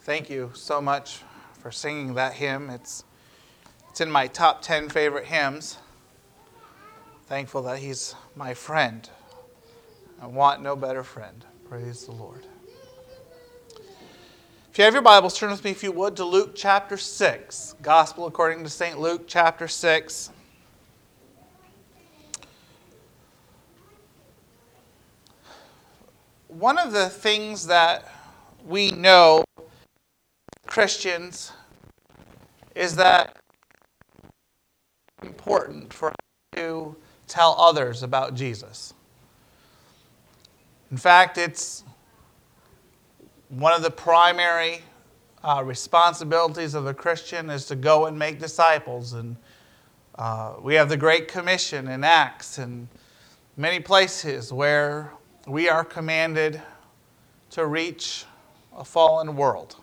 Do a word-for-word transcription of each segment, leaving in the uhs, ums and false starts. Thank you so much for singing that hymn. It's it's in my top ten favorite hymns. Thankful that he's my friend. I want no better friend. Praise the Lord. If you have your Bibles, turn with me, if you would, to Luke chapter six. Gospel according to Saint Luke chapter six. One of the things that we know, Christians, is that it's important for us to tell others about Jesus. In fact, it's one of the primary uh, responsibilities of the Christian is to go and make disciples. And uh, we have the Great Commission in Acts and many places where we are commanded to reach a fallen world.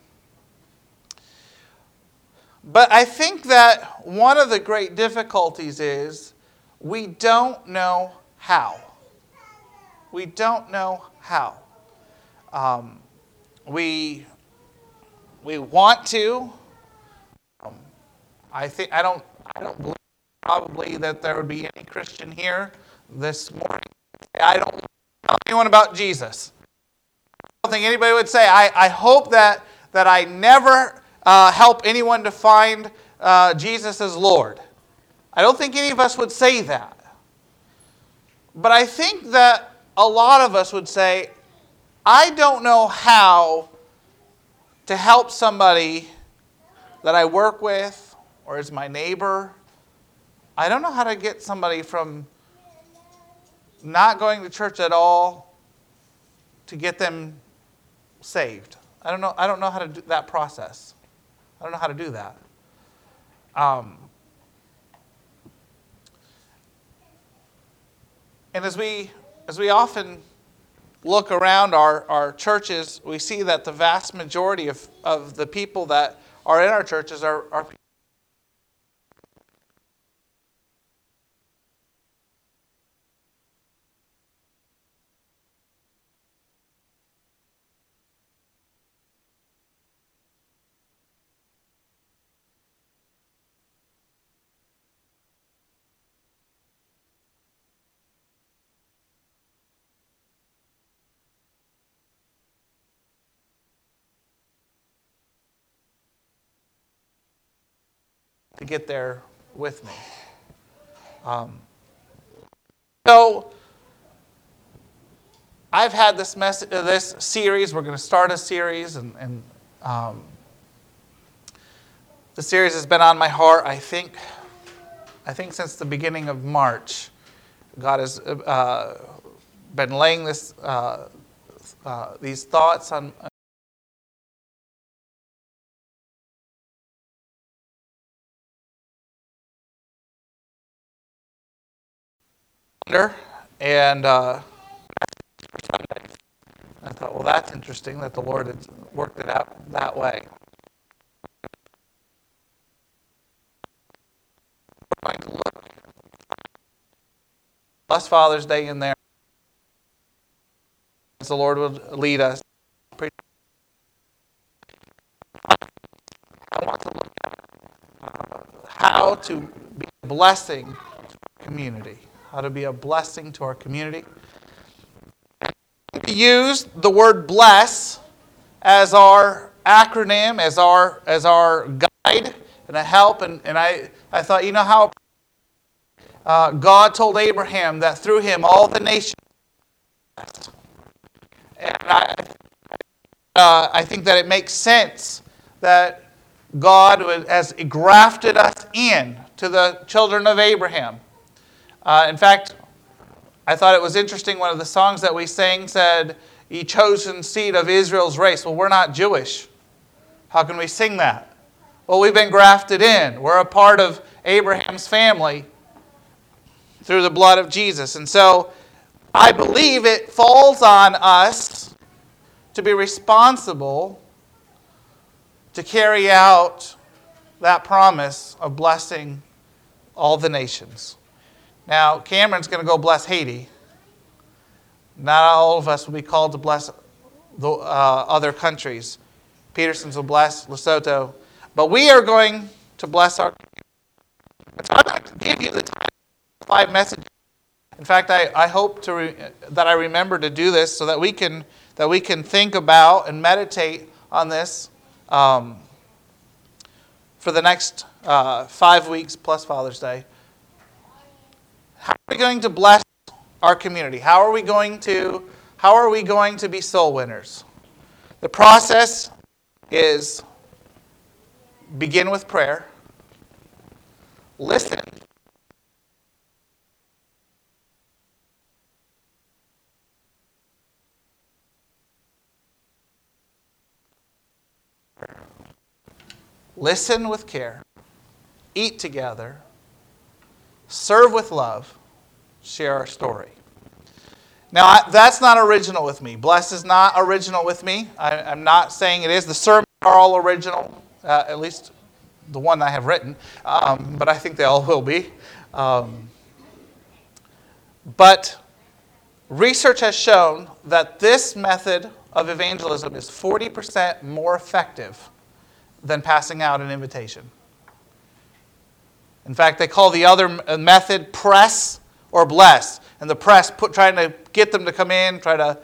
But I think that one of the great difficulties is we don't know how. We don't know how. Um, we we want to. Um, I think I don't. I don't believe probably that there would be any Christian here this morning. I don't. Tell anyone about Jesus. I don't think anybody would say, I, I hope that, that I never uh, help anyone to find uh, Jesus as Lord. I don't think any of us would say that. But I think that a lot of us would say, I don't know how to help somebody that I work with or is my neighbor. I don't know how to get somebody from not going to church at all to get them saved. I don't know. I don't know how to do that process. I don't know how to do that. Um, and as we as we often look around our, our churches, we see that the vast majority of, of the people that are in our churches are are people. To get there with me. Um, so I've had this message, this series. We're going to start a series, and, and um, the series has been on my heart. I think, I think since the beginning of March, God has uh, been laying this uh, uh, these thoughts on. And uh, I thought, well, that's interesting that the Lord had worked it out that way. We're going to look plus Father's Day in there, as the Lord would lead us. I want to look at how to be a blessing to our community. How to be a blessing to our community. We use the word bless as our acronym, as our as our guide and a help. And, and I, I thought, you know how uh, God told Abraham that through him all the nations were blessed. And I, uh, I think that it makes sense that God has grafted us in to the children of Abraham. Uh, in fact, I thought it was interesting, one of the songs that we sang said, "Ye chosen seed of Israel's race." Well, we're not Jewish. How can we sing that? Well, we've been grafted in. We're a part of Abraham's family through the blood of Jesus. And so I believe it falls on us to be responsible to carry out that promise of blessing all the nations. Now, Cameron's going to go bless Haiti. Not all of us will be called to bless the uh, other countries. Peterson's will bless Lesotho. But we are going to bless our community. So I'm going to give you the time five messages. In fact, I, I hope to re, that I remember to do this so that we can that we can think about and meditate on this um, for the next uh, five weeks plus Father's Day. How are we going to bless our community? How are we going to how are we going to be soul winners? The process is begin with prayer. Listen. Listen with care, eat together, serve with love, share our story. Now, I, that's not original with me. Bless is not original with me. I, I'm not saying it is. The sermons are all original, uh, at least the one I have written, um, but I think they all will be. Um, but research has shown that this method of evangelism is forty percent more effective than passing out an invitation. In fact, they call the other method press or bless. And the press, put, trying to get them to come in, try to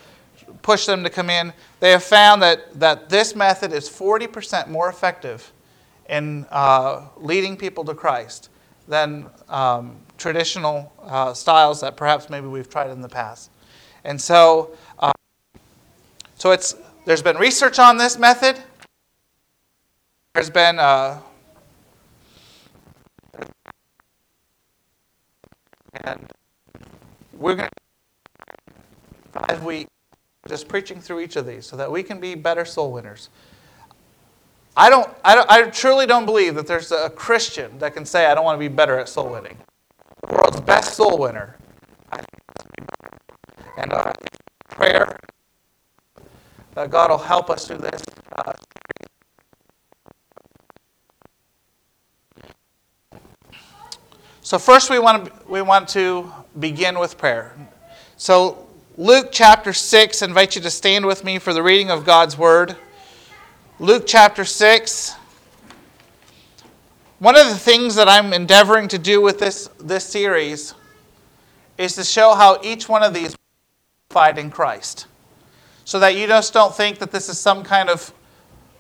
push them to come in. They have found that, that this method is forty percent more effective in uh, leading people to Christ than um, traditional uh, styles that perhaps maybe we've tried in the past. And so, uh, so it's there's been research on this method. There's been uh, and we're going to five weeks just preaching through each of these so that we can be better soul winners. I don't, I don't, I truly don't believe that there's a Christian that can say I don't want to be better at soul winning. The world's best soul winner, I think, and uh, prayer that God will help us through this. Uh, So first we want to we want to begin with prayer. So Luke chapter six, I invite you to stand with me for the reading of God's word. Luke chapter six. One of the things that I'm endeavoring to do with this, this series is to show how each one of these was unified in Christ. So that you just don't think that this is some kind of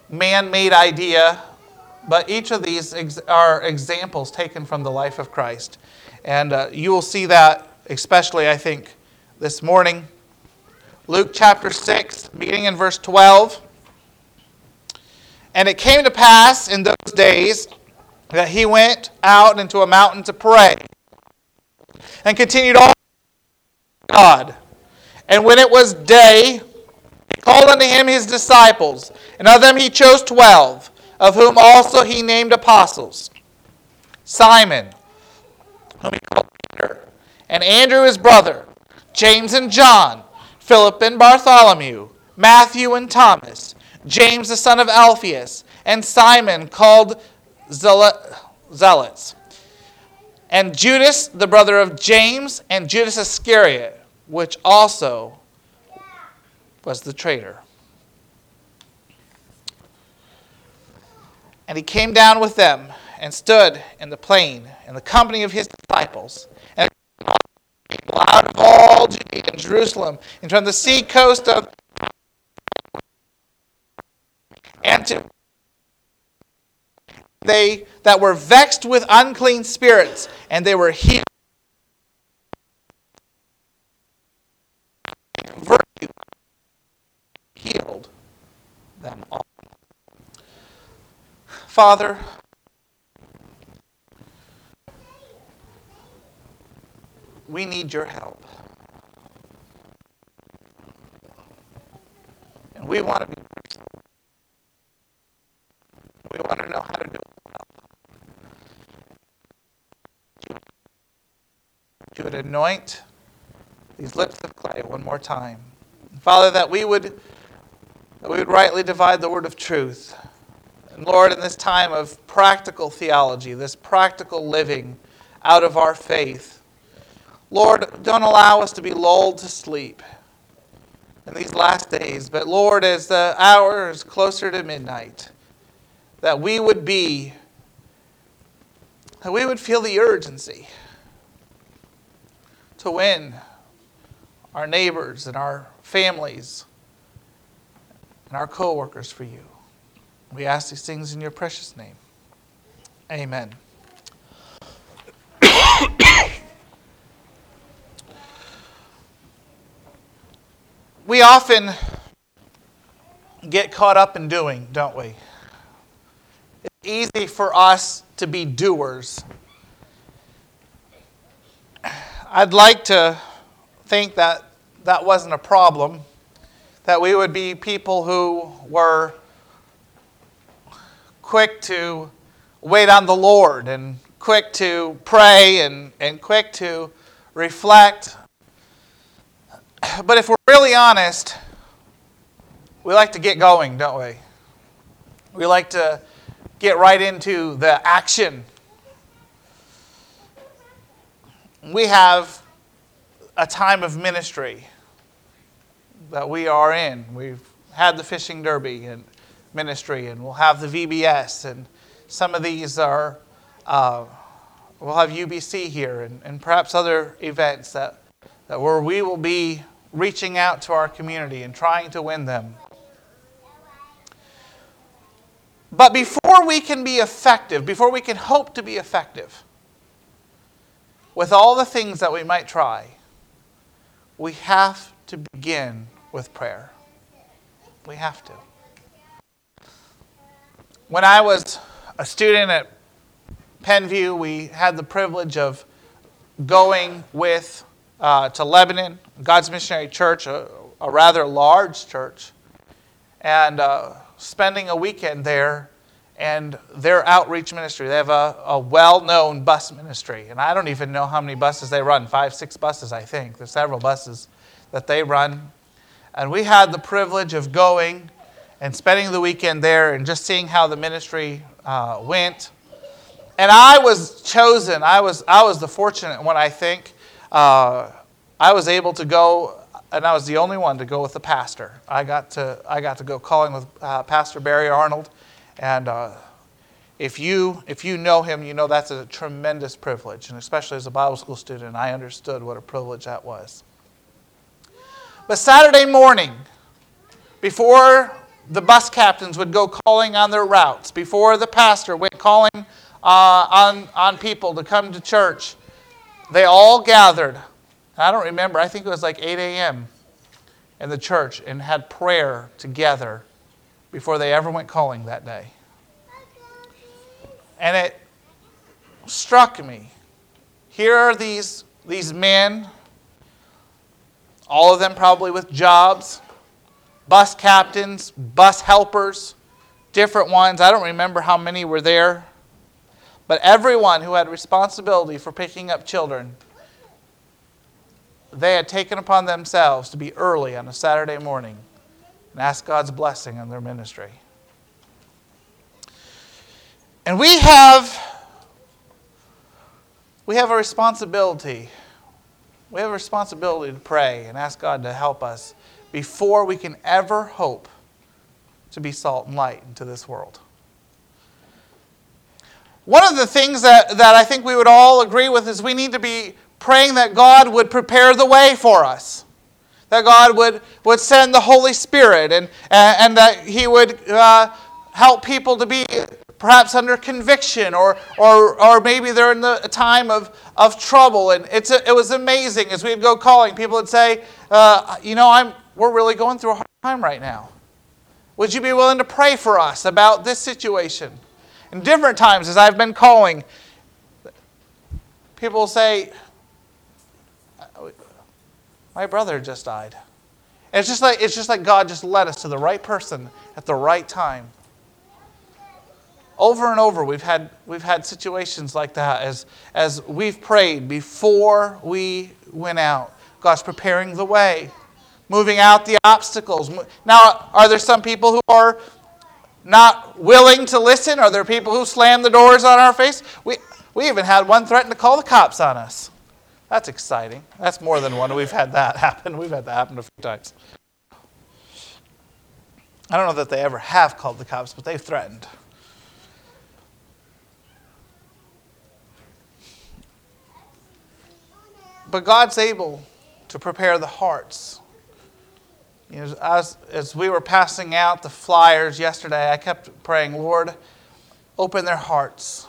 man-made idea, but each of these ex- are examples taken from the life of Christ. And uh, you will see that, especially, I think, this morning. Luke chapter six, beginning in verse twelve. And it came to pass in those days that he went out into a mountain to pray, and continued all God. And when it was day, he called unto him his disciples, and of them he chose twelve, of whom also he named apostles, Simon, whom he called Peter, and Andrew his brother, James and John, Philip and Bartholomew, Matthew and Thomas, James the son of Alphaeus, and Simon called Zealots, and Judas the brother of James, and Judas Iscariot, which also was the traitor. And he came down with them, and stood in the plain, in the company of his disciples, and people out of all Judea and Jerusalem, and from the sea coast of Antioch, they that were vexed with unclean spirits, and they were healed. Virtue healed them all. Father, we need your help. And we want to be personal. We want to know how to do it well. You would anoint these lips of clay one more time. Father, that we would that we would rightly divide the word of truth. Lord, in this time of practical theology, this practical living out of our faith, Lord, don't allow us to be lulled to sleep. in these last days. But Lord, as the hour is closer to midnight, that we would be, that we would feel the urgency to win our neighbors and our families and our co-workers for you. We ask these things in your precious name. Amen. We often get caught up in doing, don't we? It's easy for us to be doers. I'd like to think that that wasn't a problem, that we would be people who were quick to wait on the Lord and quick to pray and, and quick to reflect. But if we're really honest, we like to get going, don't we? We like to get right into the action. We have a time of ministry that we are in. We've had the fishing derby and ministry, and we'll have the V B S, and some of these are, uh, we'll have U B C here, and, and perhaps other events that, that where we will be reaching out to our community and trying to win them. But before we can be effective, before we can hope to be effective, with all the things that we might try, we have to begin with prayer. We have to. When I was a student at Penn View, we had the privilege of going with Uh, to Lebanon, God's Missionary Church, a, a rather large church, and uh, spending a weekend there and their outreach ministry. They have a, a well-known bus ministry, and I don't even know how many buses they run, five, six buses, I think. There's several buses that they run. And we had the privilege of going and spending the weekend there and just seeing how the ministry uh, went. And I was chosen. I was I was the fortunate one, I think. Uh, I was able to go, and I was the only one to go with the pastor. I got to I got to go calling with uh, Pastor Barry Arnold, and uh, if you if you know him, you know that's a tremendous privilege, and especially as a Bible school student, I understood what a privilege that was. But Saturday morning, before the bus captains would go calling on their routes, before the pastor went calling uh, on on people to come to church, they all gathered. I don't remember. I think it was like eight a.m. in the church and had prayer together before they ever went calling that day. And it struck me. Here are these, these men, all of them probably with jobs, bus captains, bus helpers, different ones. I don't remember how many were there. But everyone who had responsibility for picking up children, they had taken upon themselves to be early on a Saturday morning and ask God's blessing on their ministry. And we have, we have a responsibility. We have a responsibility to pray and ask God to help us before we can ever hope to be salt and light into this world. One of the things that, that I think we would all agree with is we need to be praying that God would prepare the way for us. That God would, would send the Holy Spirit and, and, and that He would uh, help people to be perhaps under conviction or or, or maybe they're in the time of, of trouble. And it's a, it was amazing as we'd go calling. People would say, uh, you know, I'm we're really going through a hard time right now. Would you be willing to pray for us about this situation? And different times as I've been calling, people will say, my brother just died. And it's just like it's just like God just led us to the right person at the right time. Over and over we've had we've had situations like that as as we've prayed before we went out. God's preparing the way, moving out the obstacles. Now, are there some people who are not willing to listen? Are there people who slam the doors on our face? We we even had one threaten to call the cops on us. That's exciting. That's more than one. We've had that happen. We've had that happen a few times. I don't know that they ever have called the cops, but they've threatened. But God's able to prepare the hearts. You know, as, as we were passing out the flyers yesterday, I kept praying, Lord, open their hearts.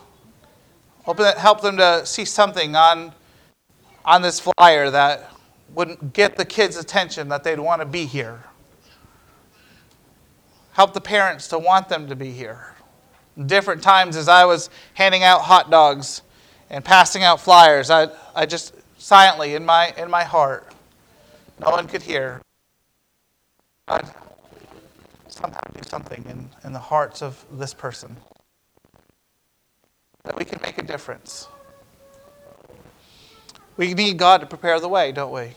Open it, help them to see something on, on this flyer that would get the kids' attention, that they'd want to be here. Help the parents to want them to be here. Different times as I was handing out hot dogs and passing out flyers, I, I just... silently, in my in my heart, no one could hear. God, somehow do something in, in the hearts of this person. That we can make a difference. We need God to prepare the way, don't we?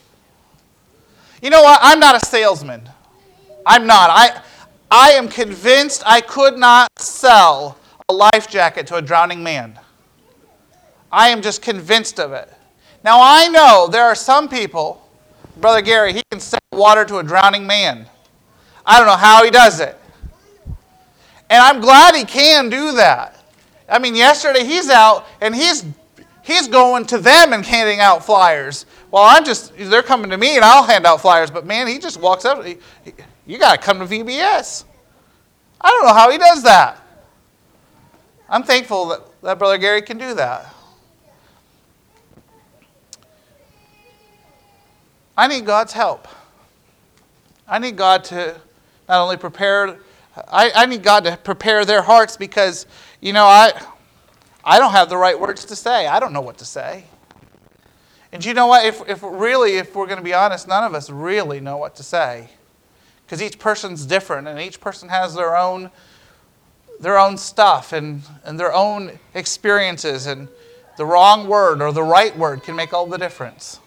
You know what? I'm not a salesman. I'm not. I I am convinced I could not sell a life jacket to a drowning man. I am just convinced of it. Now, I know there are some people, Brother Gary, he can sell water to a drowning man. I don't know how he does it. And I'm glad he can do that. I mean, yesterday he's out, and he's he's going to them and handing out flyers. Well, I'm just, they're coming to me, and I'll hand out flyers. But, man, he just walks up. He, he, you got to come to V B S. I don't know how he does that. I'm thankful that, that Brother Gary can do that. I need God's help. I need God to not only prepare, I, I need God to prepare their hearts because, you know, I I don't have the right words to say. I don't know what to say. And you know what? If, if really, if we're going to be honest, none of us really know what to say. Because each person's different and each person has their own their own stuff and, and their own experiences, and the wrong word or the right word can make all the difference.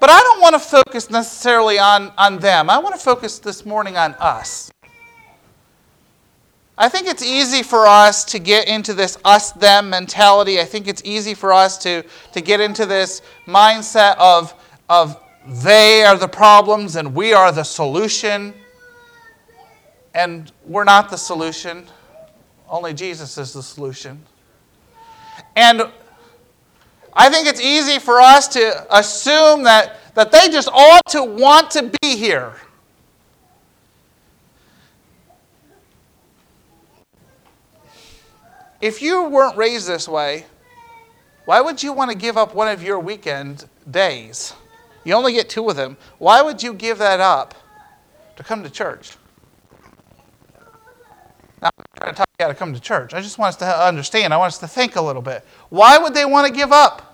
But I don't want to focus necessarily on, on them. I want to focus this morning on us. I think it's easy for us to get into this us-them mentality. I think it's easy for us to, to get into this mindset of, of they are the problems and we are the solution. And we're not the solution. Only Jesus is the solution. And I think it's easy for us to assume that, that they just ought to want to be here. If you weren't raised this way, why would you want to give up one of your weekend days? You only get two of them. Why would you give that up to come to church? Now, I'm not trying to talk you out to come to church. I just want us to understand. I want us to think a little bit. Why would they want to give up?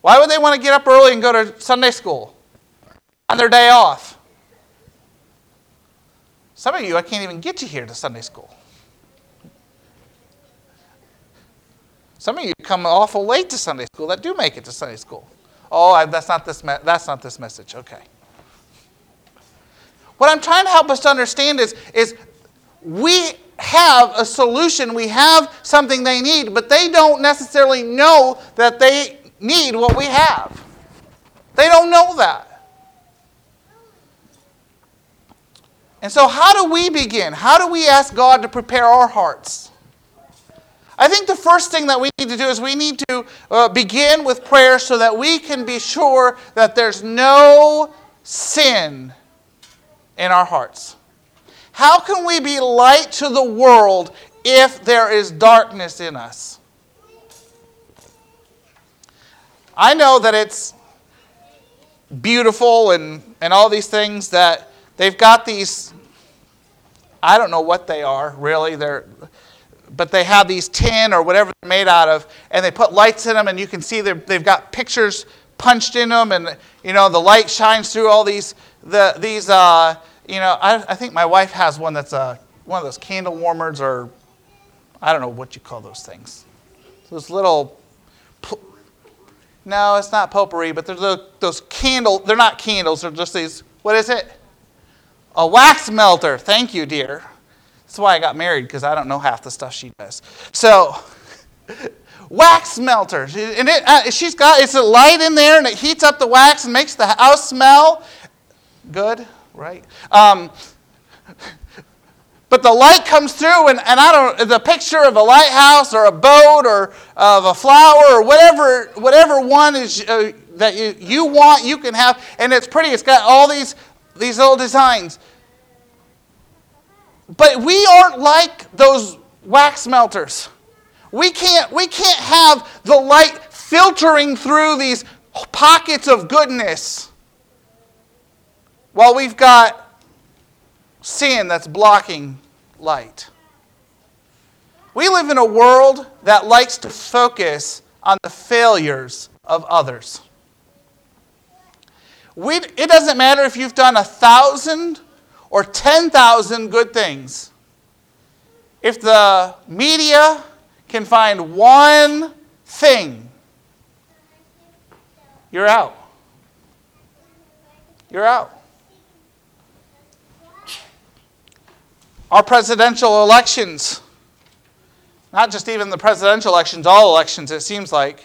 Why would they want to get up early and go to Sunday school on their day off? Some of you, I can't even get you here to Sunday school. Some of you come awful late to Sunday school that do make it to Sunday school. Oh, I, that's not this. Me- that's not this message. Okay. What I'm trying to help us to understand is is we have a solution. We have something they need, but they don't necessarily know that they need what we have. They don't know that. And so how do we begin? How do we ask God to prepare our hearts? I think the first thing that we need to do is we need to uh, begin with prayer so that we can be sure that there's no sin in our hearts. How can we be light to the world if there is darkness in us? I know that it's beautiful and, and all these things that they've got these, I don't know what they are, really. They're, but they have these tin or whatever they're made out of, and they put lights in them, and you can see they've got pictures punched in them, and you know the light shines through all these, the these uh, you know, I, I think my wife has one that's a, one of those candle warmers, or I don't know what you call those things. Those little... No, it's not potpourri, but there's those candles. They're not candles. They're just these, what is it? A wax melter. Thank you, dear. That's why I got married, because I don't know half the stuff she does. So, wax melter. And it, uh, she's got, it's a light in there, and it heats up the wax and makes the house smell good, right? Um, But the light comes through, and, and I don't, the picture of a lighthouse or a boat or of a flower or whatever whatever one is uh, that you, you want, you can have. And it's pretty. It's got all these these little designs. But we aren't like those wax melters. We can't we can't have the light filtering through these pockets of goodness while we've got sin that's blocking light. We live in a world that likes to focus on the failures of others. We, it doesn't matter if you've done a thousand or ten thousand good things. If the media can find one thing, you're out. You're out. Our presidential elections, not just even the presidential elections, all elections, it seems like,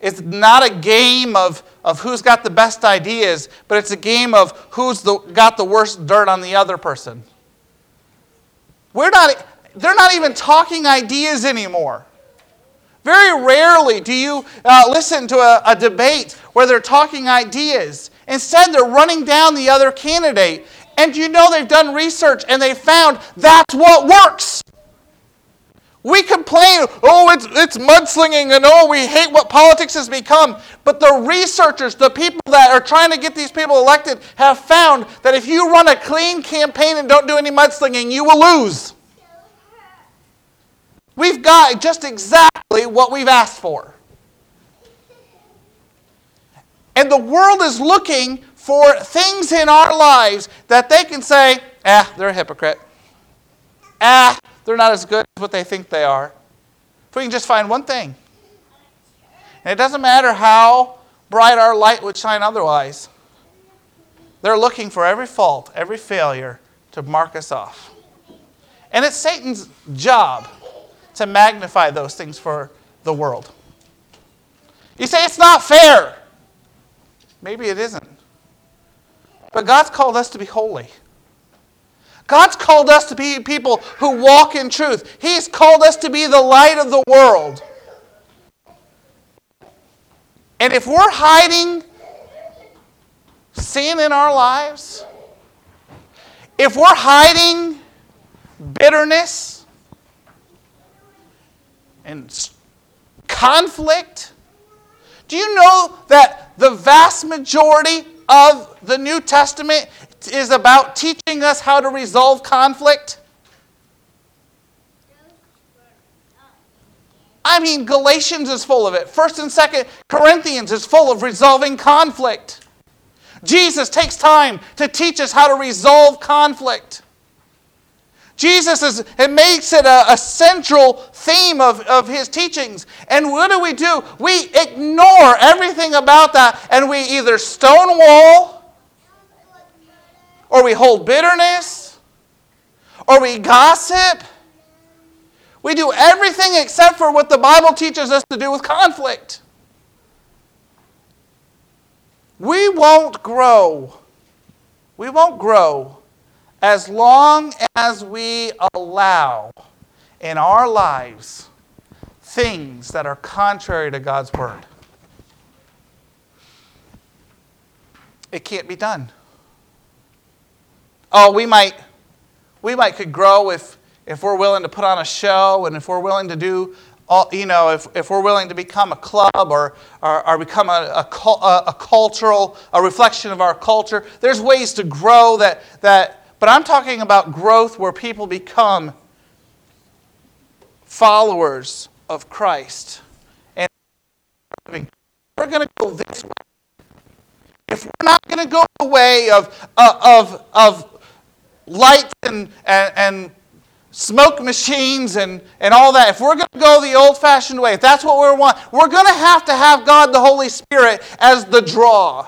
it's not a game of, of who's got the best ideas, but it's a game of who's the, got the worst dirt on the other person. We're not, they're not even talking ideas anymore. Very rarely do you uh, listen to a, a debate where they're talking ideas. Instead, they're running down the other candidate. And you know they've done research and they found that's what works. We complain, oh, it's it's mudslinging and oh, we hate what politics has become. But the researchers, the people that are trying to get these people elected, have found that if you run a clean campaign and don't do any mudslinging, you will lose. We've got just exactly what we've asked for. And the world is looking for things in our lives that they can say, ah, they're a hypocrite. Ah, they're not as good as what they think they are. If we can just find one thing. And it doesn't matter how bright our light would shine otherwise. They're looking for every fault, every failure to mark us off. And it's Satan's job to magnify those things for the world. You say it's not fair. Maybe it isn't. But God's called us to be holy. God's called us to be people who walk in truth. He's called us to be the light of the world. And if we're hiding sin in our lives, if we're hiding bitterness and conflict, do you know that the vast majority of the New Testament is about teaching us how to resolve conflict? I mean, Galatians is full of it. First and Second Corinthians is full of resolving conflict. Jesus takes time to teach us how to resolve conflict. Jesus is, it makes it a, a central theme of, of his teachings. And what do we do? We ignore everything about that, and we either stonewall, or we hold bitterness, or we gossip. We do everything except for what the Bible teaches us to do with conflict. We won't grow. We won't grow as long as we allow in our lives things that are contrary to God's word. It can't be done. Oh, we might we might could grow if if we're willing to put on a show, and if we're willing to do all, you know, if, if we're willing to become a club or or, or become a a, a a cultural a reflection of our culture. There's ways to grow that that But I'm talking about growth where people become followers of Christ. And we're going to go this way. If we're not going to go the way of, of, of lights and, and, and smoke machines and, and all that, if we're going to go the old-fashioned way, if that's what we want, we're going to have to have God the Holy Spirit as the draw.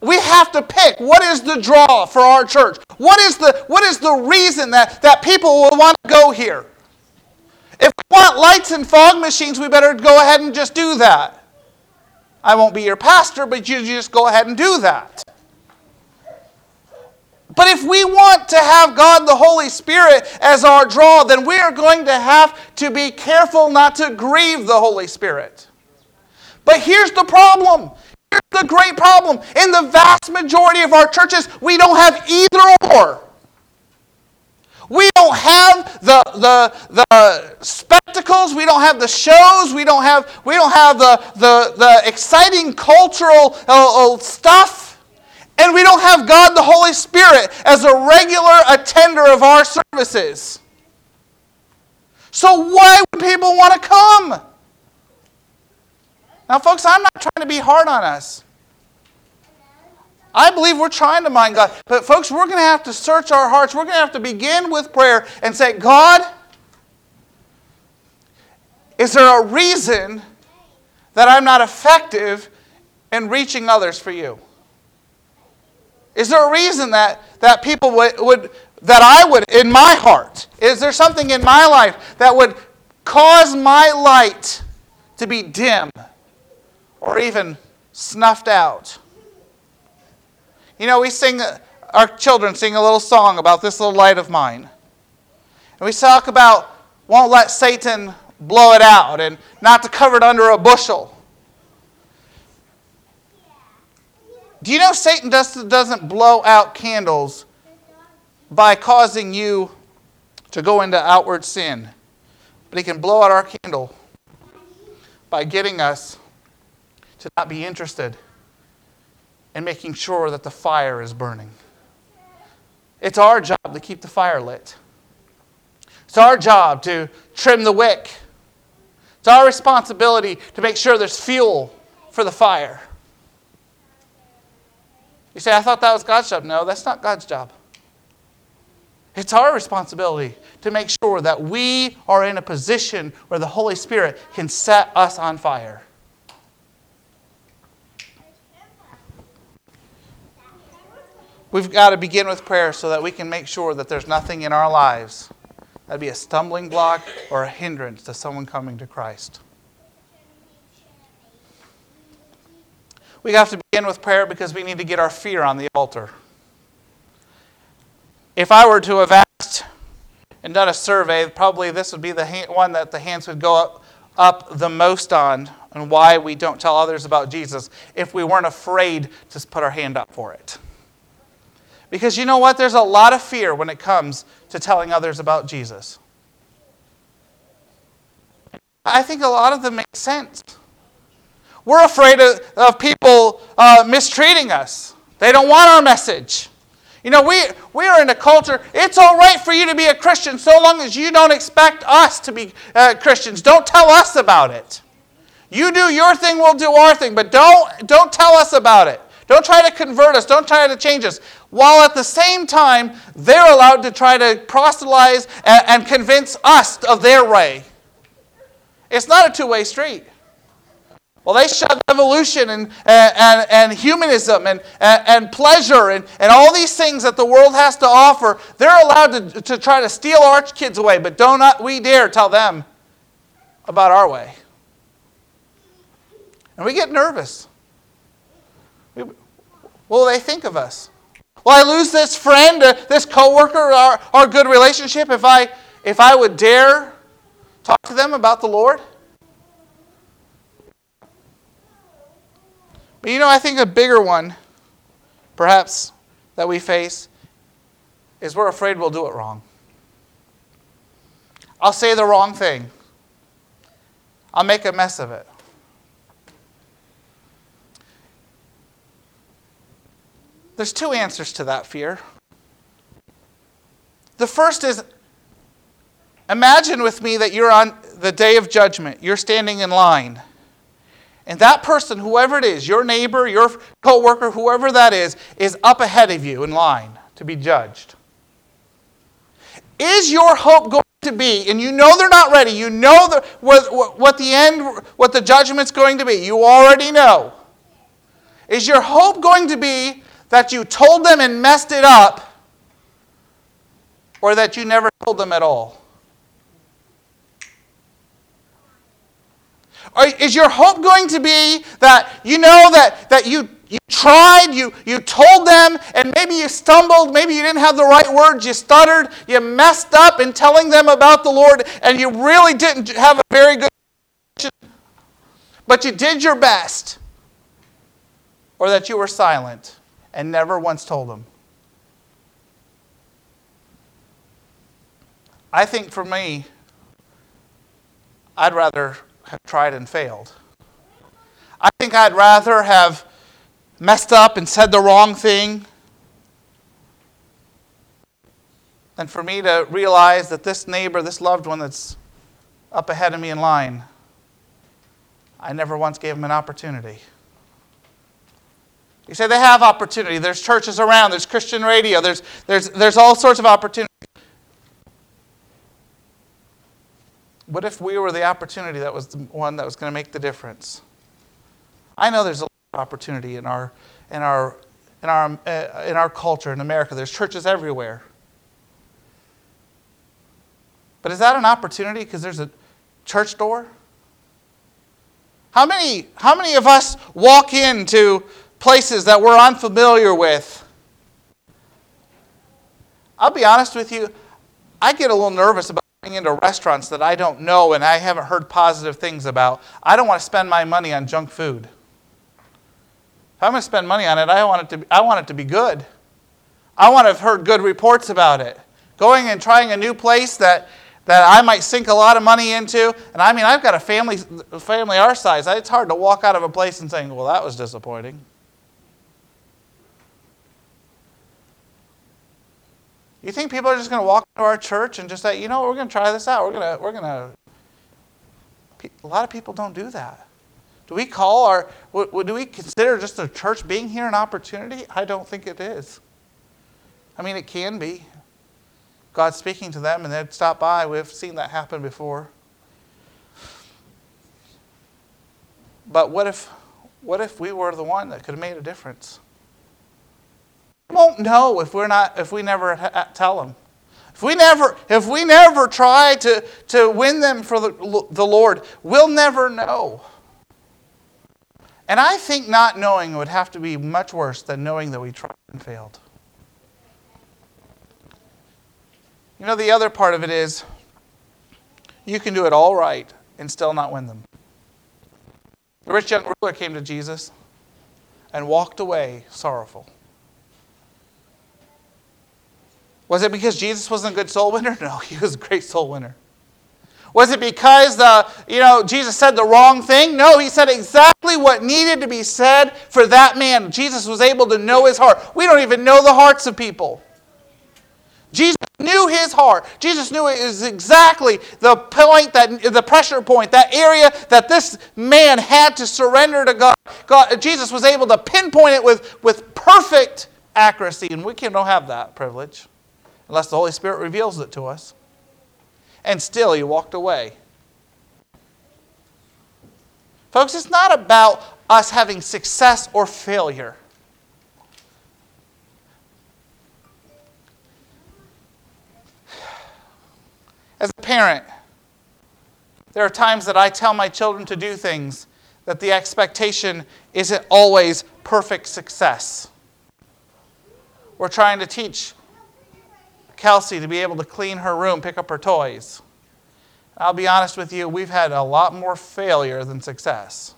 We have to pick what is the draw for our church. What is the, what is the reason that, that people will want to go here? If we want lights and fog machines, we better go ahead and just do that. I won't be your pastor, but you just go ahead and do that. if we want to have God the Holy Spirit as our draw, then we are going to have to be careful not to grieve the Holy Spirit. But here's the problem. Here's the great problem. In the vast majority of our churches, we don't have either or. We don't have the, the, the spectacles, we don't have the shows, we don't have, we don't have the, the, the exciting cultural uh, stuff, and we don't have God the Holy Spirit as a regular attender of our services. So why would people want to come? Now, folks, I'm not trying to be hard on us. I believe we're trying to mind God. But folks, we're going to have to search our hearts. We're going to have to begin with prayer and say, God, is there a reason that I'm not effective in reaching others for you? Is there a reason that, that people would, would, that I would, in my heart, is there something in my life that would cause my light to be dim or even snuffed out? You know, we sing, our children sing a little song about this little light of mine. And we talk about won't let Satan blow it out and not to cover it under a bushel. Do you know Satan does, doesn't blow out candles by causing you to go into outward sin? But he can blow out our candle by getting us to not be interested and making sure that the fire is burning. It's our job to keep the fire lit. It's our job to trim the wick. It's our responsibility to make sure there's fuel for the fire. You say, I thought that was God's job. No, that's not God's job. It's our responsibility to make sure that we are in a position where the Holy Spirit can set us on fire. We've got to begin with prayer so that we can make sure that there's nothing in our lives that'd be a stumbling block or a hindrance to someone coming to Christ. We have to begin with prayer because we need to get our fear on the altar. If I were to have asked and done a survey, probably this would be the one that the hands would go up, up the most on, and why we don't tell others about Jesus if we weren't afraid to put our hand up for it. Because you know what? There's a lot of fear when it comes to telling others about Jesus. I think a lot of them make sense. We're afraid of, of people uh, mistreating us. They don't want our message. You know, we, we are in a culture, it's all right for you to be a Christian so long as you don't expect us to be uh, Christians. Don't tell us about it. You do your thing, we'll do our thing, but don't, don't tell us about it. Don't try to convert us. Don't try to change us. While at the same time, they're allowed to try to proselytize and, and convince us of their way. It's not a two-way street. Well, they shove evolution and, and, and humanism and, and pleasure and, and all these things that the world has to offer. They're allowed to, to try to steal our kids away, but don't we dare tell them about our way. And we get nervous. What will they think of us? Will I lose this friend, uh, this coworker, our, our good relationship if I if I would dare talk to them about the Lord? But you know, I think a bigger one, perhaps, that we face is we're afraid we'll do it wrong. I'll say the wrong thing. I'll make a mess of it. There's two answers to that fear. The first is, imagine with me that you're on the day of judgment. You're standing in line. And that person, whoever it is, your neighbor, your co-worker, whoever that is, is up ahead of you in line to be judged. Is your hope going to be, and you know they're not ready, you know the, what, what the end, what the judgment's going to be, you already know. Is your hope going to be that you told them and messed it up, or that you never told them at all? Or is your hope going to be that you know that, that you You tried, you, you told them, and maybe you stumbled, maybe you didn't have the right words, you stuttered, you messed up in telling them about the Lord, and you really didn't have a very good intention, but you did your best. Or that you were silent and never once told them. I think for me, I'd rather have tried and failed. I think I'd rather have messed up and said the wrong thing than for me to realize that this neighbor, this loved one that's up ahead of me in line, I never once gave him an opportunity. You say they have opportunity. There's churches around. There's Christian radio. There's, there's, there's all sorts of opportunities. What if we were the opportunity that was the one that was going to make the difference? I know there's a lot of opportunity in our in our in our uh, in our culture in America. There's churches everywhere. But is that an opportunity because there's a church door? How many how many of us walk into places that we're unfamiliar with? I'll be honest with you, I get a little nervous about going into restaurants that I don't know and I haven't heard positive things about. I don't want to spend my money on junk food. If I'm going to spend money on it, I want it to be, I want it to be good. I want to have heard good reports about it. Going and trying a new place that, that I might sink a lot of money into, and I mean, I've got a family family our size. It's hard to walk out of a place and saying, well, that was disappointing. You think people are just going to walk into our church and just say, you know what, we're going to try this out. We're going to, we're going to. A lot of people don't do that. Do we call our, do we consider just the church being here an opportunity? I don't think it is. I mean, it can be. God's speaking to them and they'd stop by. We've seen that happen before. But what if, what if we were the one that could have made a difference? We won't know if we're not if we never ha- tell them. If we never if we never try to, to win them for the, the Lord, we'll never know. And I think not knowing would have to be much worse than knowing that we tried and failed. You know, the other part of it is you can do it all right and still not win them. The rich young ruler came to Jesus and walked away sorrowful. Was it because Jesus wasn't a good soul winner? No, he was a great soul winner. Was it because the, you know, Jesus said the wrong thing? No, he said exactly what needed to be said for that man. Jesus was able to know his heart. We don't even know the hearts of people. Jesus knew his heart. Jesus knew it was exactly the point, that the pressure point, that area that this man had to surrender to God. God Jesus was able to pinpoint it with, with perfect accuracy, and we don't have that privilege. Unless the Holy Spirit reveals it to us. And still he walked away. Folks, it's not about us having success or failure. As a parent, there are times that I tell my children to do things that the expectation isn't always perfect success. We're trying to teach Kelsey to be able to clean her room, pick up her toys. I'll be honest with you, we've had a lot more failure than success.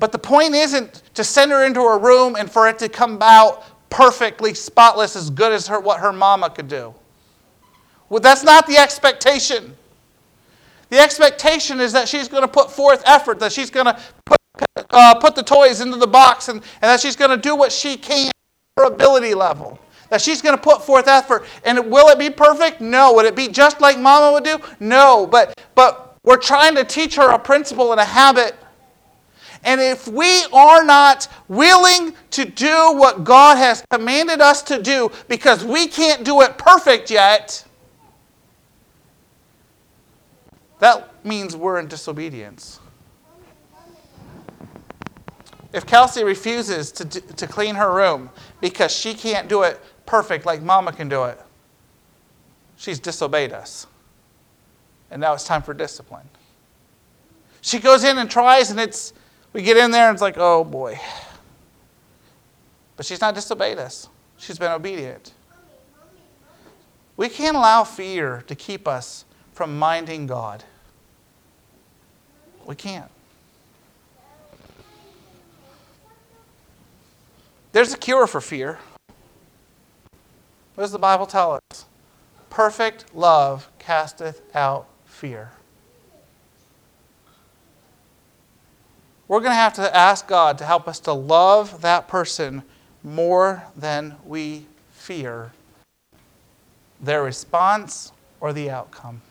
But the point isn't to send her into her room and for it to come out perfectly spotless, as good as her, what her mama could do. Well, that's not the expectation. The expectation is that she's going to put forth effort, that she's going to put Uh, put the toys into the box and, and that she's going to do what she can her ability level. That she's going to put forth effort. And will it be perfect? No. Would it be just like Mama would do? No. But, but we're trying to teach her a principle and a habit. And if we are not willing to do what God has commanded us to do because we can't do it perfect yet, that means we're in disobedience. If Kelsey refuses to, do, to clean her room because she can't do it perfect like Mama can do it, she's disobeyed us. And now it's time for discipline. She goes in and tries, and it's we get in there, and it's like, oh, boy. But she's not disobeyed us. She's been obedient. We can't allow fear to keep us from minding God. We can't. There's a cure for fear. What does the Bible tell us? Perfect love casteth out fear. We're going to have to ask God to help us to love that person more than we fear their response or the outcome.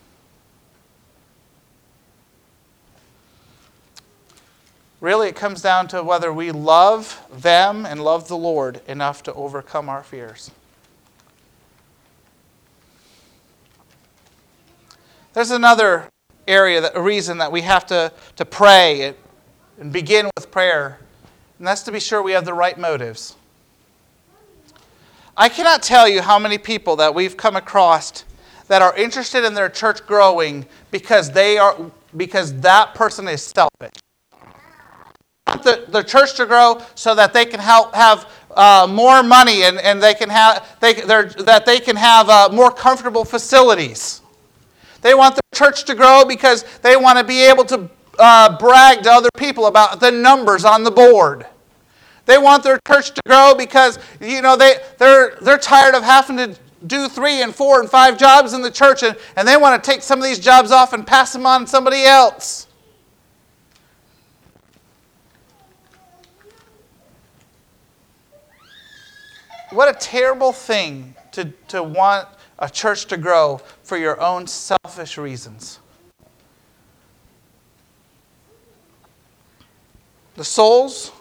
Really, it comes down to whether we love them and love the Lord enough to overcome our fears. There's another area, that, a reason that we have to, to pray and, and begin with prayer, and that's to be sure we have the right motives. I cannot tell you how many people that we've come across that are interested in their church growing because they are because that person is selfish. The, the church to grow so that they can help have uh, more money and, and they can have they that they can have uh, more comfortable facilities. They want the church to grow because they want to be able to uh, brag to other people about the numbers on the board. They want their church to grow because you know they they're they're tired of having to do three and four and five jobs in the church and, and they want to take some of these jobs off and pass them on to somebody else. What a terrible thing to, to want a church to grow for your own selfish reasons. The souls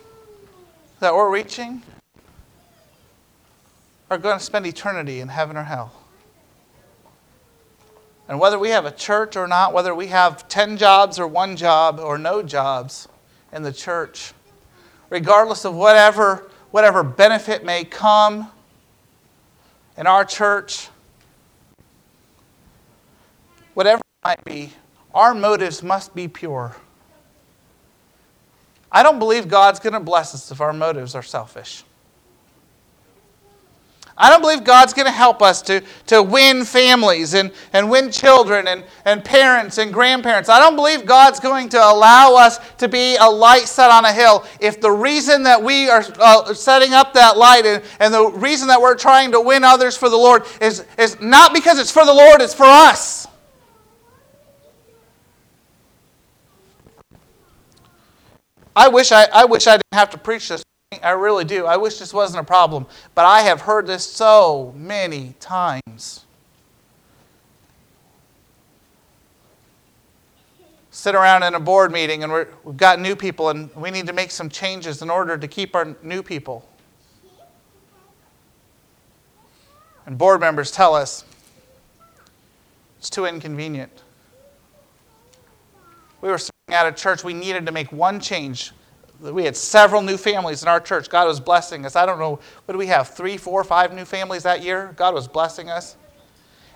that we're reaching are going to spend eternity in heaven or hell. And whether we have a church or not, whether we have ten jobs or one job or no jobs in the church, regardless of whatever Whatever benefit may come in our church, whatever it might be, our motives must be pure. I don't believe God's going to bless us if our motives are selfish. I don't believe God's going to help us to, to win families and, and win children and, and parents and grandparents. I don't believe God's going to allow us to be a light set on a hill if the reason that we are uh, setting up that light and, and the reason that we're trying to win others for the Lord is, is not because it's for the Lord, it's for us. I wish I, I wish I didn't have to preach this. I really do. I wish this wasn't a problem, but I have heard this so many times. Sit around in a board meeting and we're, we've got new people and we need to make some changes in order to keep our new people. And board members tell us, it's too inconvenient. We were sitting at a church, we needed to make one change. We had several new families in our church. God was blessing us. I don't know, what did we have? Three, four, five new families that year? God was blessing us.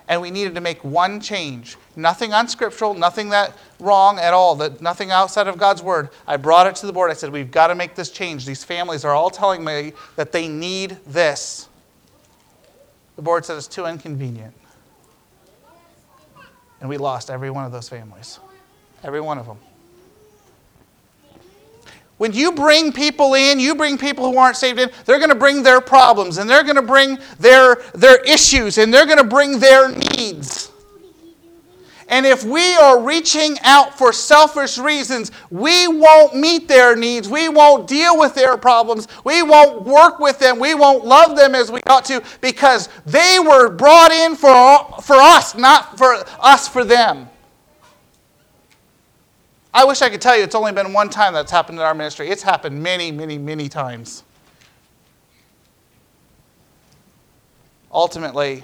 And we needed to make one change. Nothing unscriptural, nothing that wrong at all, that nothing outside of God's word. I brought it to the board. I said, we've got to make this change. These families are all telling me that they need this. The board said it's too inconvenient. And we lost every one of those families. Every one of them. When you bring people in, you bring people who aren't saved in, they're going to bring their problems and they're going to bring their, their issues and they're going to bring their needs. And if we are reaching out for selfish reasons, we won't meet their needs. We won't deal with their problems. We won't work with them. We won't love them as we ought to because they were brought in for, for us, not for us for them. I wish I could tell you it's only been one time that's happened in our ministry. It's happened many, many, many times. Ultimately,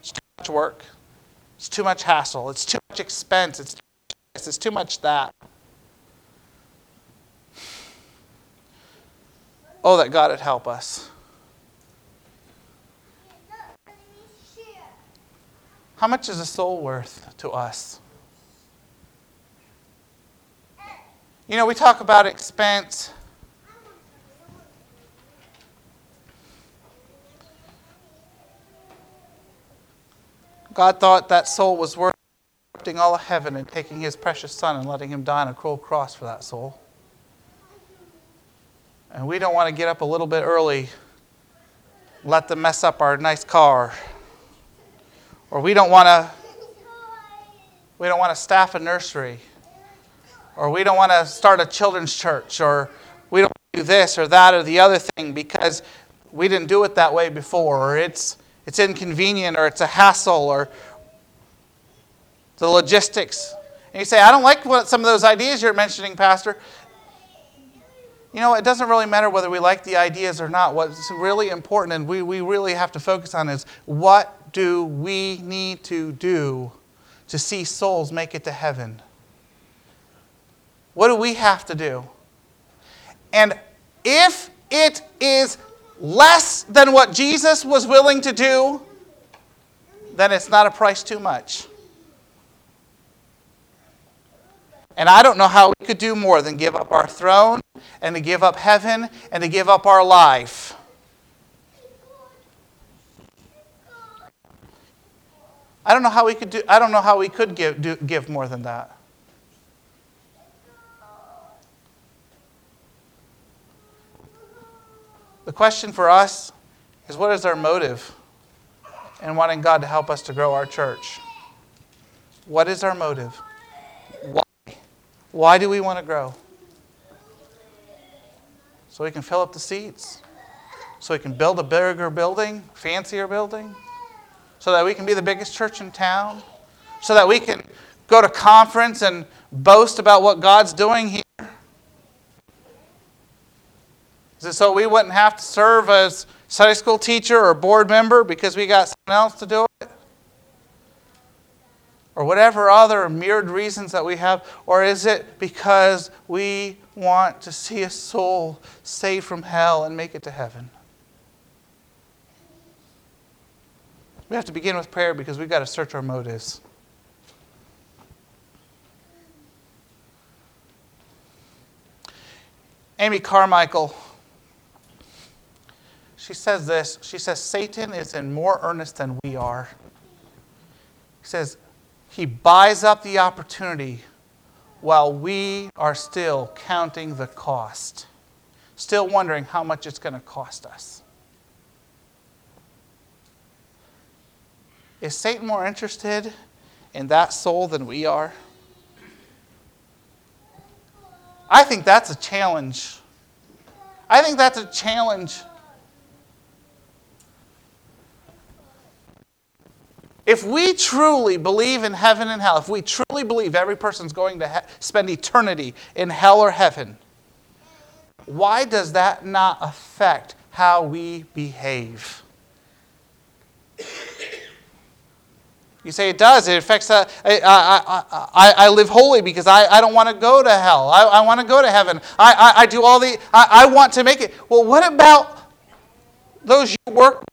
it's too much work. It's too much hassle. It's too much expense. It's too much this. It's too much that. Oh, that God would help us. How much is a soul worth to us? You know, we talk about expense. God thought that soul was worth corrupting all of heaven and taking his precious son and letting him die on a cruel cross for that soul. And we don't want to get up a little bit early, let them mess up our nice car. Or we don't want to we don't want to staff a nursery. Or we don't want to start a children's church. Or we don't want to do this or that or the other thing because we didn't do it that way before. Or it's It's inconvenient, or it's a hassle, or the logistics. And you say, I don't like what, some of those ideas you're mentioning, Pastor. You know, it doesn't really matter whether we like the ideas or not. What's really important and we, we really have to focus on is what do we need to do to see souls make it to heaven? What do we have to do? And if it is less than what Jesus was willing to do, then it's not a price too much. And I don't know how we could do more than give up our throne and to give up heaven and to give up our life. I don't know how we could do I don't know how we could give do, give more than that. The question for us is, what is our motive in wanting God to help us to grow our church? What is our motive? Why? Why do we want to grow? So we can fill up the seats. So we can build a bigger building, fancier building. So that we can be the biggest church in town. So that we can go to conference and boast about what God's doing here. Is it so we wouldn't have to serve as Sunday school teacher or board member because we got someone else to do it? Or whatever other myriad reasons that we have? Or is it because we want to see a soul saved from hell and make it to heaven? We have to begin with prayer because we've got to search our motives. Amy Carmichael, she says this. She says, Satan is in more earnest than we are. He says, he buys up the opportunity while we are still counting the cost, still wondering how much it's going to cost us. Is Satan more interested in that soul than we are? I think that's a challenge. I think that's a challenge. If we truly believe in heaven and hell, if we truly believe every person's going to he- spend eternity in hell or heaven, why does that not affect how we behave? You say it does. It affects. Uh, I, I, I, I live holy because I, I don't want to go to hell. I, I want to go to heaven. I, I, I do all the. I, I want to make it. Well, what about those you work with?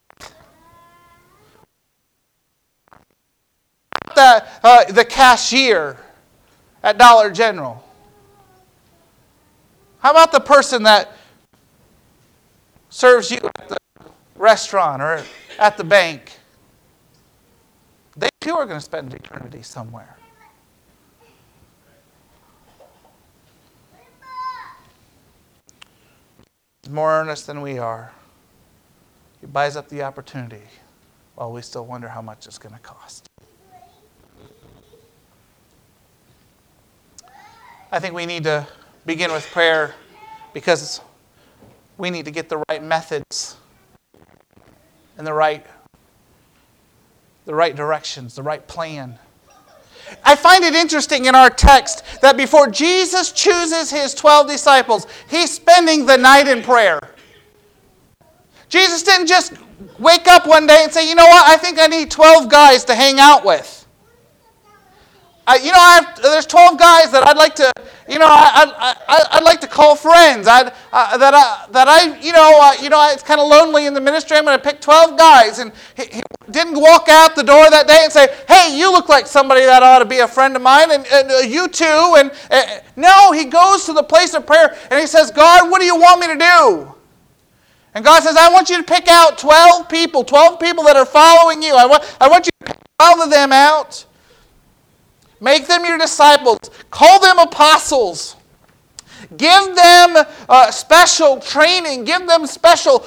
The, uh, the cashier at Dollar General? How about the person that serves you at the restaurant or at the bank? They too are going to spend eternity somewhere. He's more earnest than we are. He buys up the opportunity while we still wonder how much it's going to cost. I think we need to begin with prayer because we need to get the right methods and the right the right directions, the right plan. I find it interesting in our text that before Jesus chooses his twelve disciples, he's spending the night in prayer. Jesus didn't just wake up one day and say, you know what, I think I need twelve guys to hang out with. I, you know, I have, there's twelve guys that I'd like to, you know, I, I, I, I'd like to call friends. I'd, I, that I, that I, you know, uh, you know, I, it's kind of lonely in the ministry. I'm going to pick twelve guys, and he, he didn't walk out the door that day and say, "Hey, you look like somebody that ought to be a friend of mine, and, and uh, you too." And uh, no, he goes to the place of prayer and he says, "God, what do you want me to do?" And God says, "I want you to pick out twelve people, twelve people that are following you. I want, I want you to pick twelve of them out. Make them your disciples. Call them apostles. Give them uh, special training. Give them special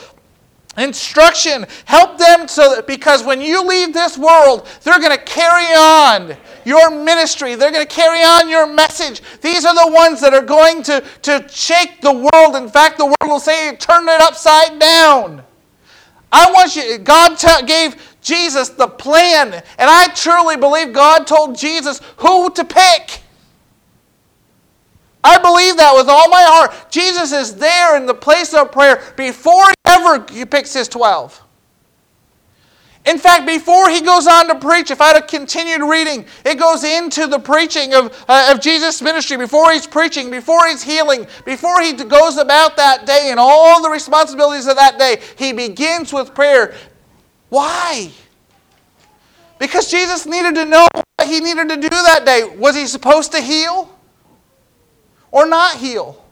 instruction. Help them so that, because when you leave this world, they're going to carry on your ministry. They're going to carry on your message. These are the ones that are going to, to shake the world. In fact, the world will say, turn it upside down." I want you, God t- gave Jesus the plan, and I truly believe God told Jesus who to pick. I believe that with all my heart. Jesus is there in the place of prayer before he ever picks his twelve. In fact, before he goes on to preach, if I had continued reading, it goes into the preaching of, uh, of Jesus' ministry. Before he's preaching, before he's healing, before he goes about that day and all the responsibilities of that day, he begins with prayer. Why? Because Jesus needed to know what he needed to do that day. Was he supposed to heal or not heal?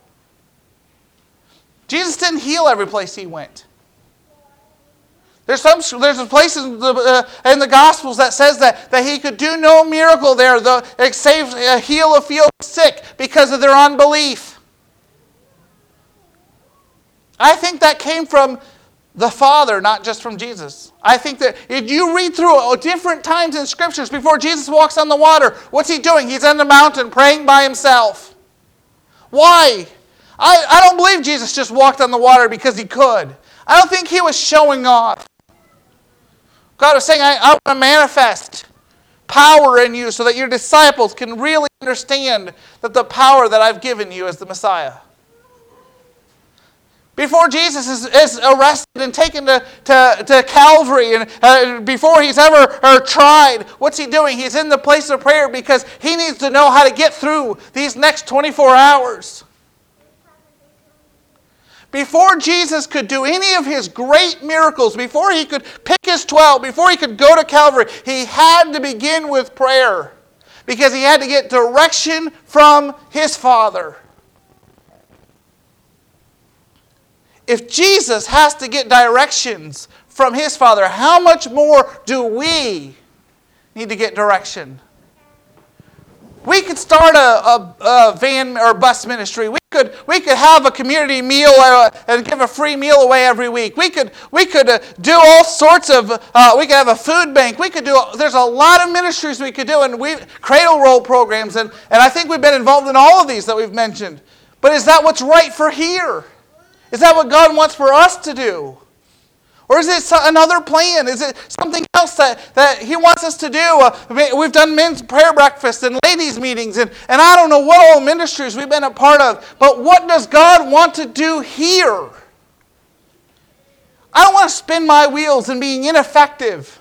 Jesus didn't heal every place he went. There's some there's places in the, uh, in the Gospels that says that, that he could do no miracle there, though, save uh, heal a field sick because of their unbelief. I think that came from the Father, not just from Jesus. I think that if you read through different times in Scriptures before Jesus walks on the water, what's he doing? He's on the mountain praying by himself. Why? I, I don't believe Jesus just walked on the water because he could. I don't think he was showing off. God was saying, I, I want to manifest power in you so that your disciples can really understand that the power that I've given you as the Messiah. Before Jesus is, is arrested and taken to, to, to Calvary, and uh, before he's ever or tried, what's he doing? He's in the place of prayer because he needs to know how to get through these next twenty-four hours. Before Jesus could do any of his great miracles, before he could pick his twelve, before he could go to Calvary, he had to begin with prayer because he had to get direction from his Father. If Jesus has to get directions from his Father, how much more do we need to get direction? We could start a, a, a van or bus ministry. We could we could have a community meal uh, and give a free meal away every week. We could we could uh, do all sorts of. Uh, we could have a food bank. We could do. A, there's a lot of ministries we could do, and we cradle roll programs, and and I think we've been involved in all of these that we've mentioned. But is that what's right for here? Is that what God wants for us to do? Or is it another plan? Is it something else that, that he wants us to do? Uh, we've done men's prayer breakfast and ladies' meetings, and, and I don't know what all ministries we've been a part of, but what does God want to do here? I don't want to spin my wheels in being ineffective.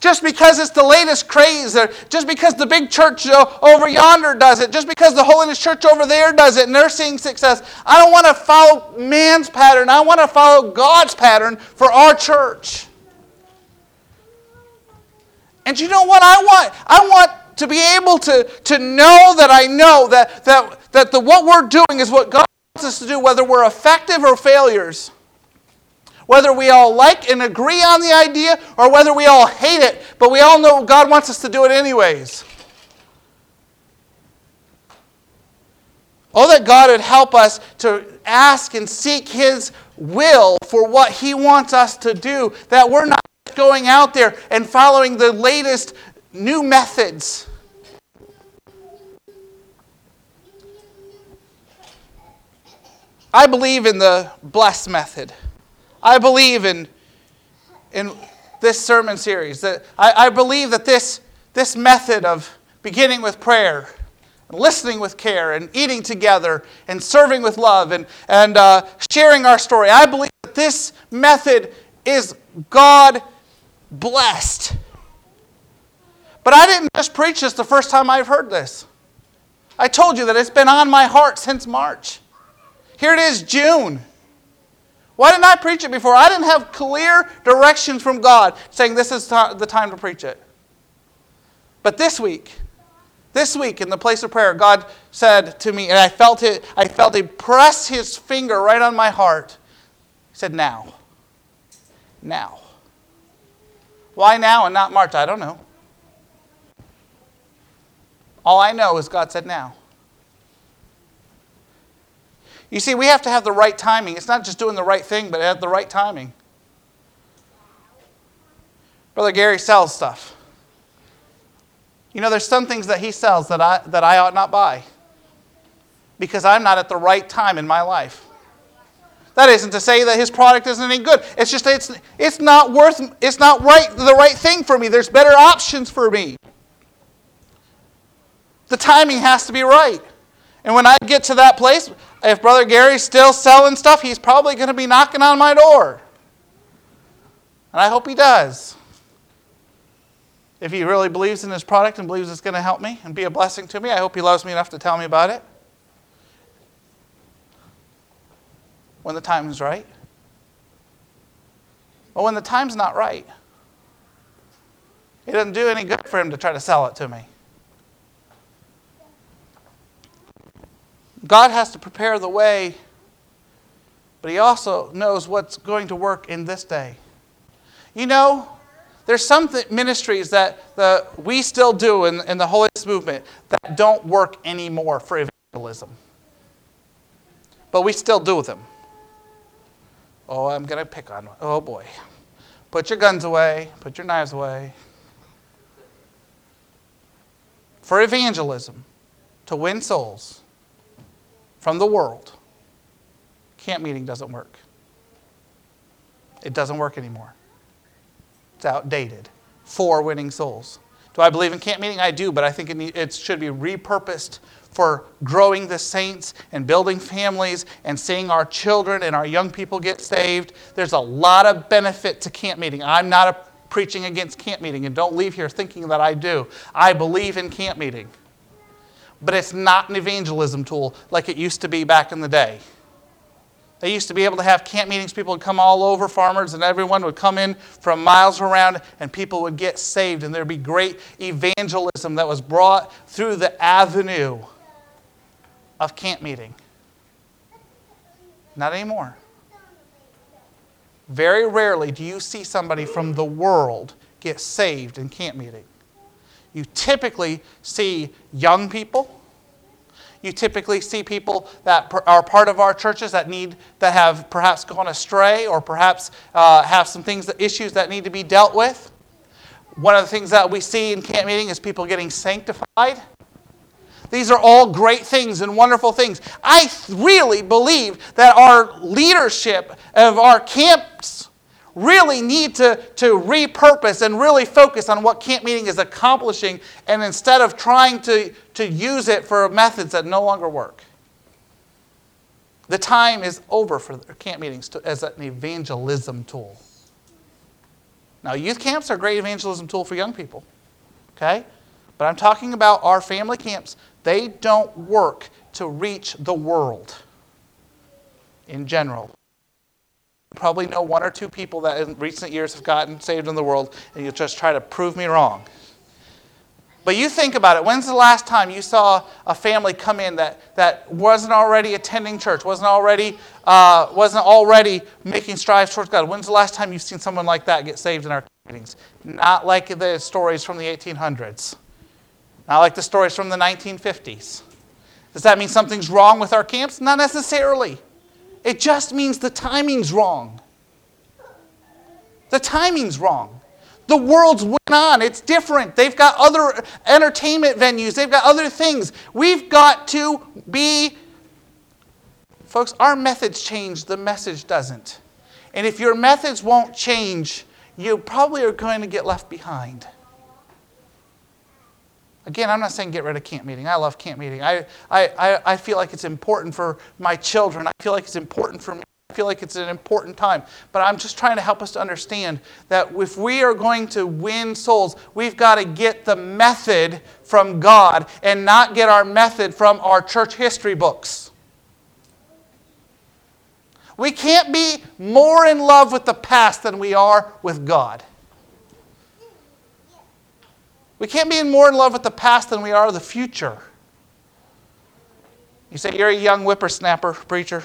Just because it's the latest craze, or just because the big church over yonder does it, just because the holiness church over there does it and they're seeing success. I don't want to follow man's pattern. I want to follow God's pattern for our church. And you know what I want? I want to be able to, to know that I know that, that, that the, what we're doing is what God wants us to do, whether we're effective or failures. Whether we all like and agree on the idea or whether we all hate it, but we all know God wants us to do it anyways. Oh, that God would help us to ask and seek his will for what he wants us to do, that we're not going out there and following the latest new methods. I believe in the blessed method. I believe in in this sermon series. That I, I believe that this, this method of beginning with prayer, and listening with care, and eating together, and serving with love, and, and uh, sharing our story. I believe that this method is God blessed. But I didn't mispreach this the first time I've heard this. I told you that it's been on my heart since March. Here it is, June. Why didn't I preach it before? I didn't have clear directions from God saying this is the time to preach it. But this week, this week in the place of prayer, God said to me, and I felt it, I felt Him press His finger right on my heart. He said, now. Now. Why now and not March? I don't know. All I know is God said now. You see, we have to have the right timing. It's not just doing the right thing, but have the right timing. Brother Gary sells stuff. You know, there's some things that he sells that I that I ought not buy because I'm not at the right time in my life. That isn't to say that his product isn't any good. It's just it's it's not worth it's not right the right thing for me. There's better options for me. The timing has to be right. And when I get to that place, if Brother Gary's still selling stuff, he's probably going to be knocking on my door. And I hope he does. If he really believes in his product and believes it's going to help me and be a blessing to me, I hope he loves me enough to tell me about it when the time is right. But when the time's not right, it doesn't do any good for him to try to sell it to me. God has to prepare the way, but He also knows what's going to work in this day. You know, there's some th- ministries that the, we still do in, in the Holy Ghost movement that don't work anymore for evangelism. But we still do them. Oh, I'm going to pick on one. Oh, boy. Put your guns away. Put your knives away. For evangelism, to win souls from the world, camp meeting doesn't work. It doesn't work anymore. It's outdated for winning souls. Do I believe in camp meeting? I do, but I think it, need, it should be repurposed for growing the saints and building families and seeing our children and our young people get saved. There's a lot of benefit to camp meeting. I'm not a, preaching against camp meeting, and don't leave here thinking that I do. I believe in camp meeting, but it's not an evangelism tool like it used to be back in the day. They used to be able to have camp meetings. People would come all over, farmers, and everyone would come in from miles around, and people would get saved, and there'd be great evangelism that was brought through the avenue of camp meeting. Not anymore. Very rarely do you see somebody from the world get saved in camp meeting. You typically see young people. You typically see people that are part of our churches that need, that have perhaps gone astray or perhaps uh, have some things, issues that need to be dealt with. One of the things that we see in camp meeting is people getting sanctified. These are all great things and wonderful things. I really believe that our leadership of our camps really need to, to repurpose and really focus on what camp meeting is accomplishing, and instead of trying to, to use it for methods that no longer work. The time is over for camp meetings to, as an evangelism tool. Now, youth camps are a great evangelism tool for young people, okay? But I'm talking about our family camps. They don't work to reach the world in general. Probably know one or two people that in recent years have gotten saved in the world, and you'll just try to prove me wrong. But you think about it. When's the last time you saw a family come in that, that wasn't already attending church, wasn't already uh, wasn't already making strides towards God? When's the last time you've seen someone like that get saved in our meetings? Not like the stories from the eighteen hundreds. Not like the stories from the nineteen fifties. Does that mean something's wrong with our camps? Not necessarily. It just means the timing's wrong. The timing's wrong. The world's went on. It's different. They've got other entertainment venues. They've got other things. We've got to be... Folks, our methods change. The message doesn't. And if your methods won't change, you probably are going to get left behind. Again, I'm not saying get rid of camp meeting. I love camp meeting. I, I, I feel like it's important for my children. I feel like it's important for me. feel like it's an important time. But I'm just trying to help us to understand that if we are going to win souls, we've got to get the method from God and not get our method from our church history books. We can't be more in love with the past than we are with God. We can't be more in love with the past than we are with the future. You say, you're a young whippersnapper, preacher.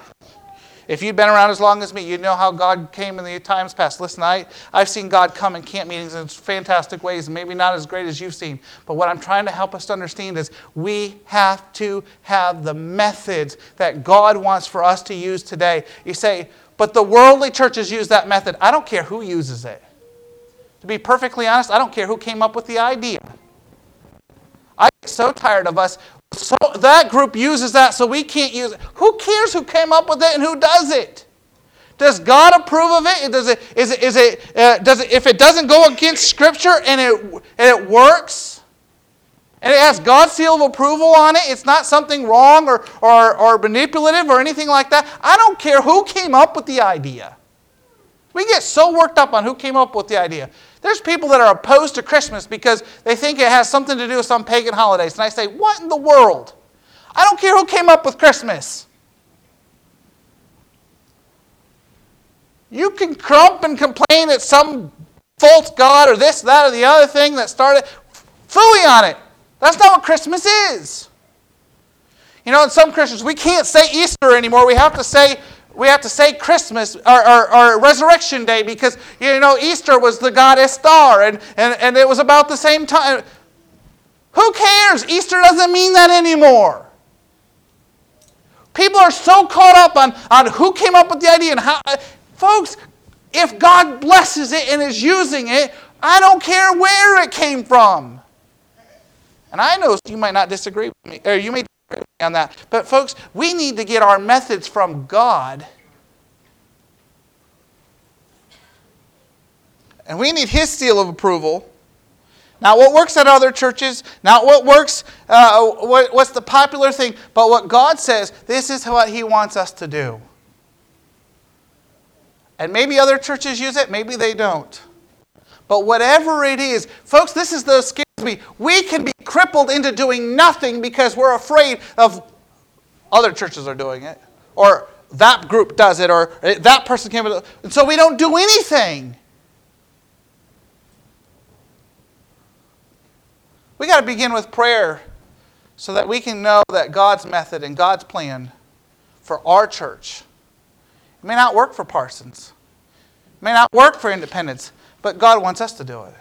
If you'd been around as long as me, you'd know how God came in the times past. Listen, I, I've seen God come in camp meetings in fantastic ways, and maybe not as great as you've seen. But what I'm trying to help us to understand is we have to have the methods that God wants for us to use today. You say, but the worldly churches use that method. I don't care who uses it. To be perfectly honest, I don't care who came up with the idea. I get so tired of us. So that group uses that, so we can't use it. Who cares who came up with it and who does it? Does God approve of it? Does it? Is it? Is it? Uh, does it? If it doesn't go against Scripture and it and it works, and it has God's seal of approval on it, it's not something wrong or or or manipulative or anything like that. I don't care who came up with the idea. We get so worked up on who came up with the idea. There's people that are opposed to Christmas because they think it has something to do with some pagan holidays. And I say, what in the world? I don't care who came up with Christmas. You can crump and complain that some false god or this, that, or the other thing that started. Fully on it. That's not what Christmas is. You know, in some Christians, we can't say Easter anymore. We have to say We have to say Christmas or, or, or Resurrection Day because, you know, Easter was the goddess star and, and, and it was about the same time. Who cares? Easter doesn't mean that anymore. People are so caught up on, on who came up with the idea and how. Folks, if God blesses it and is using it, I don't care where it came from. And I know you might not disagree with me, or you may disagree with me on that. But folks, we need to get our methods from God. And we need His seal of approval. Not what works at other churches, not what works, uh, what, what's the popular thing, but what God says, this is what He wants us to do. And maybe other churches use it, maybe they don't. But whatever it is, folks, this is the scary. We can be crippled into doing nothing because we're afraid of other churches are doing it. Or that group does it, or that person came with it. And so we don't do anything. We got to begin with prayer so that we can know that God's method and God's plan for our church. It may not work for Parsons. It may not work for Independence, but God wants us to do it.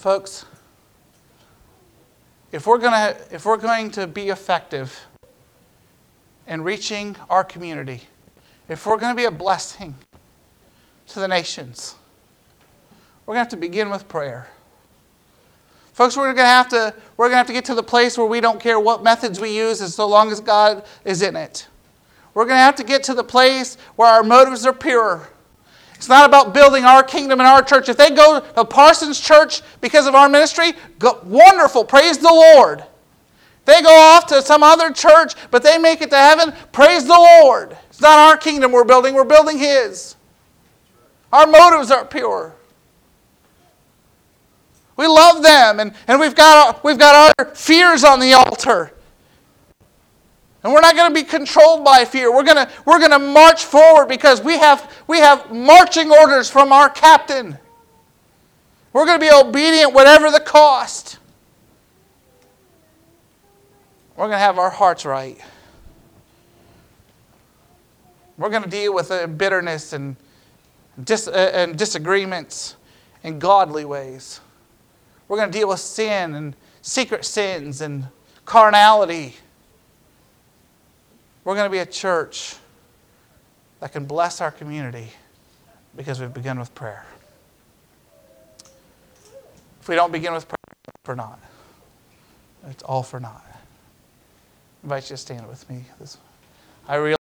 Folks, if we're gonna if we're going to be effective in reaching our community, if we're going to be a blessing to the nations, we're going to have to begin with prayer. Folks, we're going to have to we're going to have to get to the place where we don't care what methods we use as so long as God is in it. We're going to have to get to the place where our motives are purer. It's not about building our kingdom and our church. If they go to Parsons Church because of our ministry, go, wonderful, praise the Lord. They go off to some other church, but they make it to heaven, praise the Lord. It's not our kingdom we're building, we're building His. Our motives are pure. We love them, and, and we've got we've got our fears on the altar. And we're not going to be controlled by fear. We're going to, we're going to march forward because we have, we have marching orders from our captain. We're going to be obedient whatever the cost. We're going to have our hearts right. We're going to deal with bitterness and, dis, and disagreements in godly ways. We're going to deal with sin and secret sins and carnality. We're going to be a church that can bless our community because we've begun with prayer. If we don't begin with prayer, it's for naught. It's all for naught. I invite you to stand with me. I realize